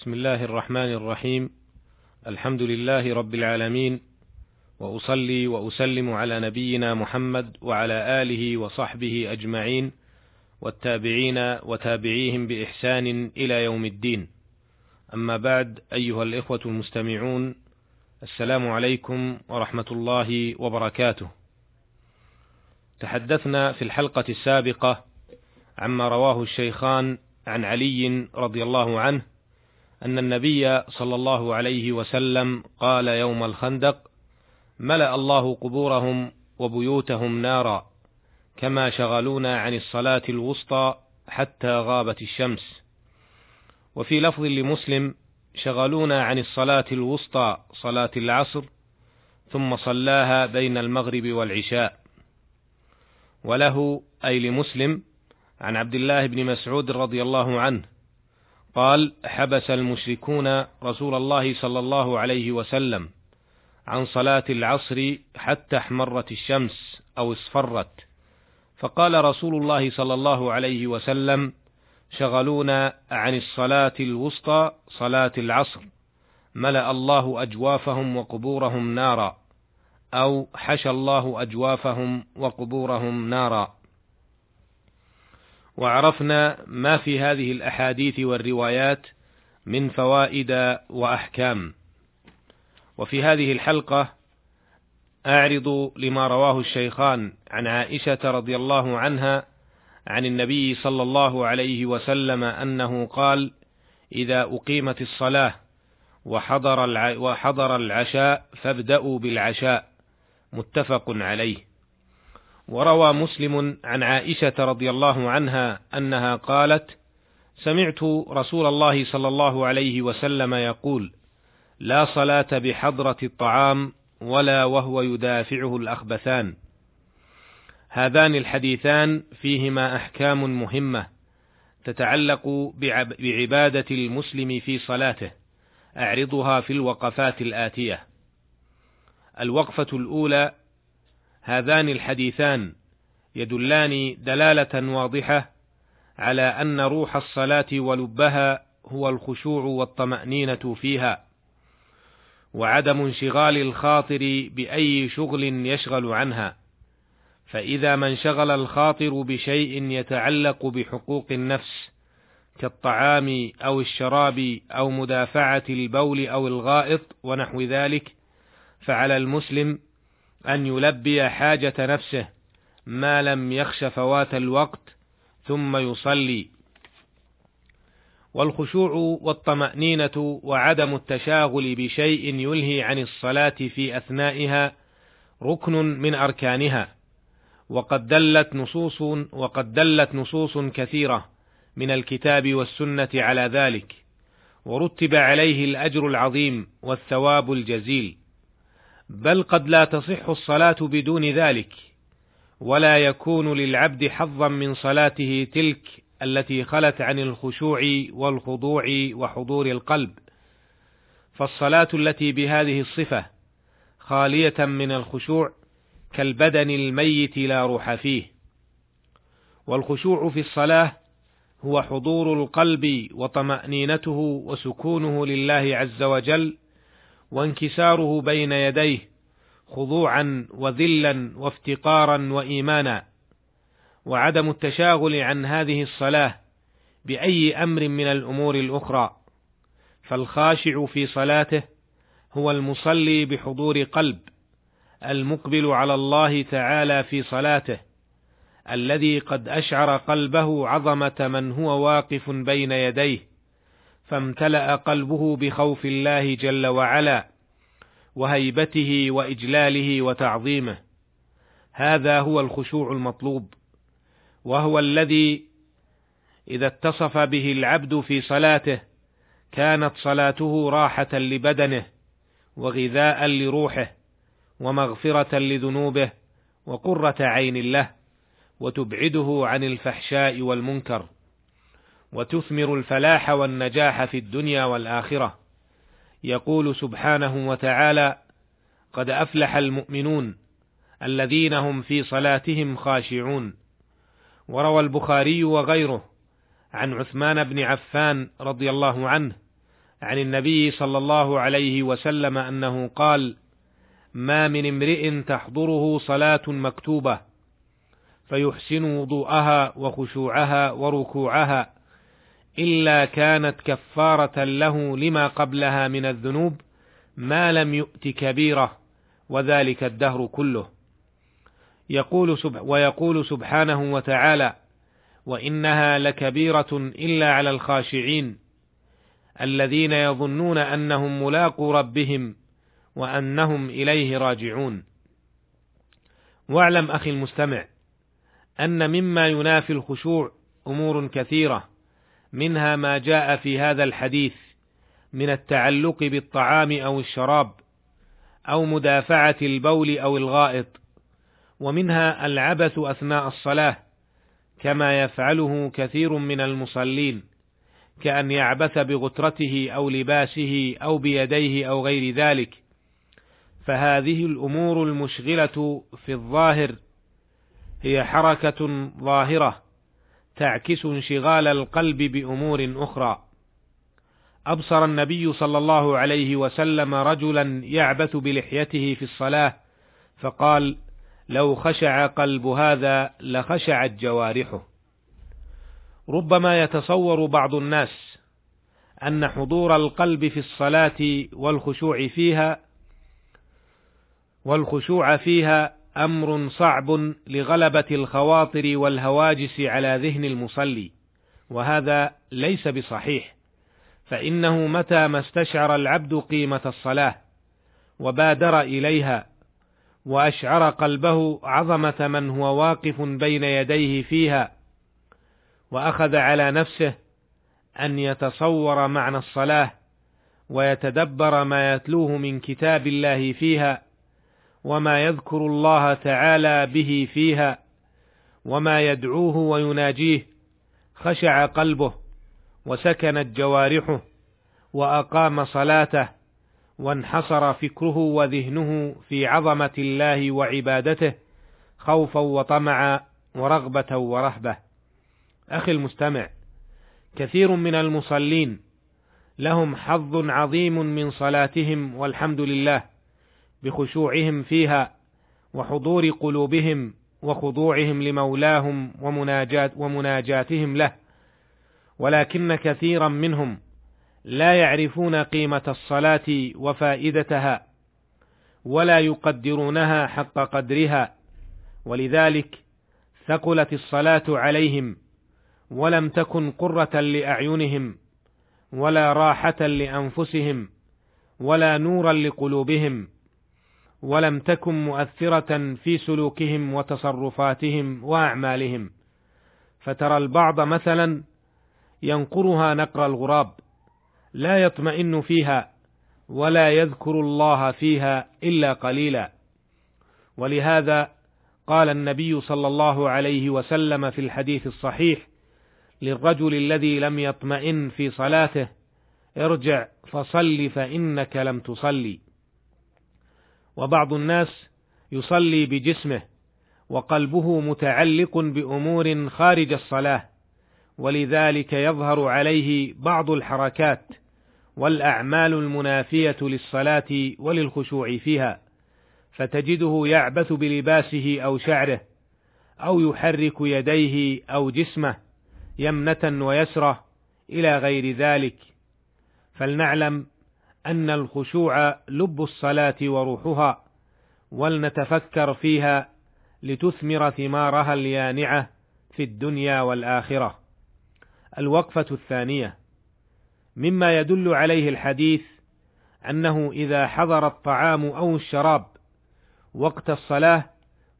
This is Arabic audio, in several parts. بسم الله الرحمن الرحيم. الحمد لله رب العالمين، وأصلي وأسلم على نبينا محمد وعلى آله وصحبه أجمعين والتابعين وتابعيهم بإحسان إلى يوم الدين. أما بعد، أيها الإخوة المستمعون، السلام عليكم ورحمة الله وبركاته. تحدثنا في الحلقة السابقة عما رواه الشيخان عن علي رضي الله عنه أن النبي صلى الله عليه وسلم قال يوم الخندق: ملأ الله قبورهم وبيوتهم نارا كما شغلونا عن الصلاة الوسطى حتى غابت الشمس. وفي لفظ لمسلم: شغلونا عن الصلاة الوسطى صلاة العصر ثم صلاها بين المغرب والعشاء. وله، أي لمسلم، عن عبد الله بن مسعود رضي الله عنه قال: حبس المشركون رسول الله صلى الله عليه وسلم عن صلاة العصر حتى احمرت الشمس أو اصفرت، فقال رسول الله صلى الله عليه وسلم: شغلونا عن الصلاة الوسطى صلاة العصر، ملأ الله أجوافهم وقبورهم نارا، أو حشى الله أجوافهم وقبورهم نارا. وعرفنا ما في هذه الأحاديث والروايات من فوائد وأحكام. وفي هذه الحلقة أعرض لما رواه الشيخان عن عائشة رضي الله عنها عن النبي صلى الله عليه وسلم أنه قال: إذا أقيمت الصلاة وحضر العشاء فابدأوا بالعشاء، متفق عليه. وروى مسلم عن عائشة رضي الله عنها أنها قالت: سمعت رسول الله صلى الله عليه وسلم يقول: لا صلاة بحضرة الطعام ولا وهو يدافعه الأخبثان. هذان الحديثان فيهما أحكام مهمة تتعلق بعبادة المسلم في صلاته، أعرضها في الوقفات الآتية. الوقفة الأولى: هذان الحديثان يدلان دلالة واضحة على أن روح الصلاة ولبها هو الخشوع والطمأنينة فيها، وعدم انشغال الخاطر بأي شغل يشغل عنها. فإذا ما انشغل الخاطر بشيء يتعلق بحقوق النفس كالطعام أو الشراب أو مدافعة البول أو الغائط ونحو ذلك، فعلى المسلم أن يلبي حاجة نفسه ما لم يخش فوات الوقت، ثم يصلي. والخشوع والطمأنينة وعدم التشاغل بشيء يلهي عن الصلاة في أثنائها ركن من أركانها. وقد دلت نصوص كثيرة من الكتاب والسنة على ذلك، ورتب عليه الأجر العظيم والثواب الجزيل، بل قد لا تصح الصلاة بدون ذلك، ولا يكون للعبد حظا من صلاته تلك التي خلت عن الخشوع والخضوع وحضور القلب، فالصلاة التي بهذه الصفة خالية من الخشوع كالبدن الميت لا روح فيه. والخشوع في الصلاة هو حضور القلب وطمأنينته وسكونه لله عز وجل، وانكساره بين يديه خضوعا وذلا وافتقارا وإيمانا. وعدم التشاغل عن هذه الصلاة بأي أمر من الأمور الأخرى، فالخاشع في صلاته هو المصلي بحضور قلب، المقبل على الله تعالى في صلاته، الذي قد أشعر قلبه عظمة من هو واقف بين يديه، فامتلأ قلبه بخوف الله جل وعلا وهيبته وإجلاله وتعظيمه. هذا هو الخشوع المطلوب، وهو الذي إذا اتصف به العبد في صلاته كانت صلاته راحة لبدنه وغذاء لروحه ومغفرة لذنوبه وقرة عين له، وتبعده عن الفحشاء والمنكر، وتثمر الفلاح والنجاح في الدنيا والآخرة. يقول سبحانه وتعالى: قد أفلح المؤمنون الذين هم في صلاتهم خاشعون. وروى البخاري وغيره عن عثمان بن عفان رضي الله عنه عن النبي صلى الله عليه وسلم أنه قال: ما من امرئ تحضره صلاة مكتوبة فيحسن وضوءها وخشوعها وركوعها إلا كانت كفارة له لما قبلها من الذنوب ما لم يؤت كبيرة، وذلك الدهر كله. ويقول سبحانه وتعالى: وإنها لكبيرة إلا على الخاشعين الذين يظنون أنهم ملاقو ربهم وأنهم إليه راجعون. واعلم أخي المستمع أن مما ينافي الخشوع أمور كثيرة، منها ما جاء في هذا الحديث من التعلق بالطعام أو الشراب أو مدافعة البول أو الغائط، ومنها العبث أثناء الصلاة كما يفعله كثير من المصلين، كأن يعبث بغترته أو لباسه أو بيديه أو غير ذلك، فهذه الأمور المشغلة في الظاهر هي حركة ظاهرة تعكس انشغال القلب بأمور أخرى. أبصر النبي صلى الله عليه وسلم رجلا يعبث بلحيته في الصلاة فقال: لو خشع قلب هذا لخشعت جوارحه. ربما يتصور بعض الناس أن حضور القلب في الصلاة والخشوع فيها أمر صعب لغلبة الخواطر والهواجس على ذهن المصلي، وهذا ليس بصحيح، فإنه متى ما استشعر العبد قيمة الصلاة وبادر إليها وأشعر قلبه عظمة من هو واقف بين يديه فيها وأخذ على نفسه أن يتصور معنى الصلاة ويتدبر ما يتلوه من كتاب الله فيها وما يذكر الله تعالى به فيها وما يدعوه ويناجيه، خشع قلبه وسكنت جوارحه وأقام صلاته وانحصر فكره وذهنه في عظمة الله وعبادته خوفا وطمعا ورغبة ورهبة. أخي المستمع، كثير من المصلين لهم حظ عظيم من صلاتهم والحمد لله بخشوعهم فيها وحضور قلوبهم وخضوعهم لمولاهم ومناجاتهم له، ولكن كثيرا منهم لا يعرفون قيمة الصلاة وفائدتها ولا يقدرونها حق قدرها، ولذلك ثقلت الصلاة عليهم ولم تكن قرة لأعينهم ولا راحة لأنفسهم ولا نورا لقلوبهم، ولم تكن مؤثرة في سلوكهم وتصرفاتهم وأعمالهم، فترى البعض مثلا ينقرها نقر الغراب لا يطمئن فيها ولا يذكر الله فيها إلا قليلا. ولهذا قال النبي صلى الله عليه وسلم في الحديث الصحيح للرجل الذي لم يطمئن في صلاته: ارجع فصل فإنك لم تصلي. وبعض الناس يصلي بجسمه وقلبه متعلق بأمور خارج الصلاة، ولذلك يظهر عليه بعض الحركات والأعمال المنافية للصلاة وللخشوع فيها، فتجده يعبث بلباسه أو شعره أو يحرك يديه أو جسمه يمنة ويسرة إلى غير ذلك. فلنعلم أن الخشوع لب الصلاة وروحها، ولنتفكر فيها لتثمر ثمارها اليانعة في الدنيا والآخرة. الوقفة الثانية، مما يدل عليه الحديث أنه إذا حضر الطعام أو الشراب وقت الصلاة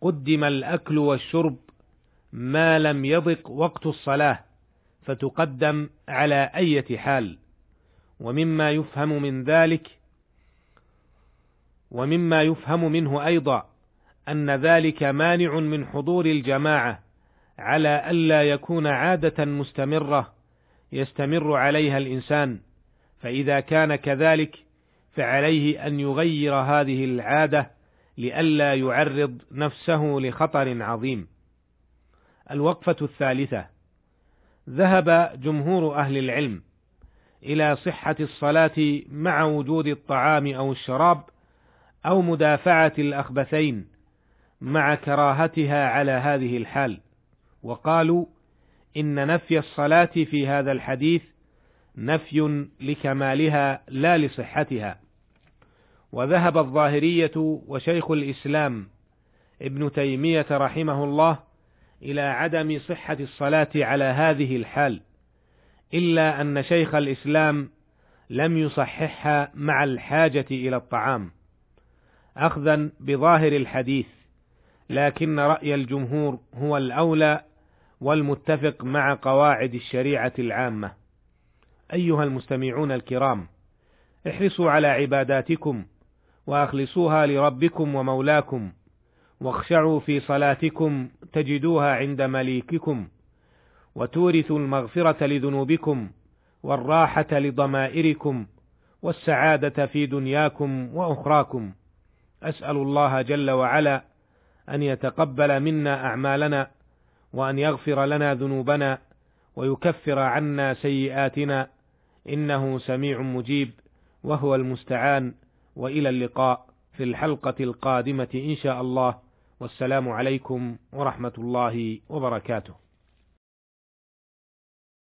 قدم الأكل والشرب ما لم يضق وقت الصلاة، فتقدم على أي حال. ومما يفهم منه أيضا أن ذلك مانع من حضور الجماعة، على ألا يكون عادة مستمرة يستمر عليها الإنسان، فإذا كان كذلك فعليه أن يغير هذه العادة لئلا يعرض نفسه لخطر عظيم. الوقفة الثالثة، ذهب جمهور أهل العلم إلى صحة الصلاة مع وجود الطعام أو الشراب، أو مدافعة الأخبثين مع كراهتها على هذه الحال. وقالوا إن نفي الصلاة في هذا الحديث نفي لكمالها لا لصحتها. وذهب الظاهرية وشيخ الإسلام ابن تيمية رحمه الله إلى عدم صحة الصلاة على هذه الحال، إلا أن شيخ الإسلام لم يصححها مع الحاجة إلى الطعام أخذا بظاهر الحديث، لكن رأي الجمهور هو الأولى والمتفق مع قواعد الشريعة العامة. أيها المستمعون الكرام، احرصوا على عباداتكم وأخلصوها لربكم ومولاكم، واخشعوا في صلاتكم تجدوها عند مليككم، وتورثوا المغفرة لذنوبكم والراحة لضمائركم والسعادة في دنياكم وأخراكم. أسأل الله جل وعلا أن يتقبل منا أعمالنا، وأن يغفر لنا ذنوبنا، ويكفر عنا سيئاتنا، إنه سميع مجيب، وهو المستعان. وإلى اللقاء في الحلقة القادمة إن شاء الله، والسلام عليكم ورحمة الله وبركاته.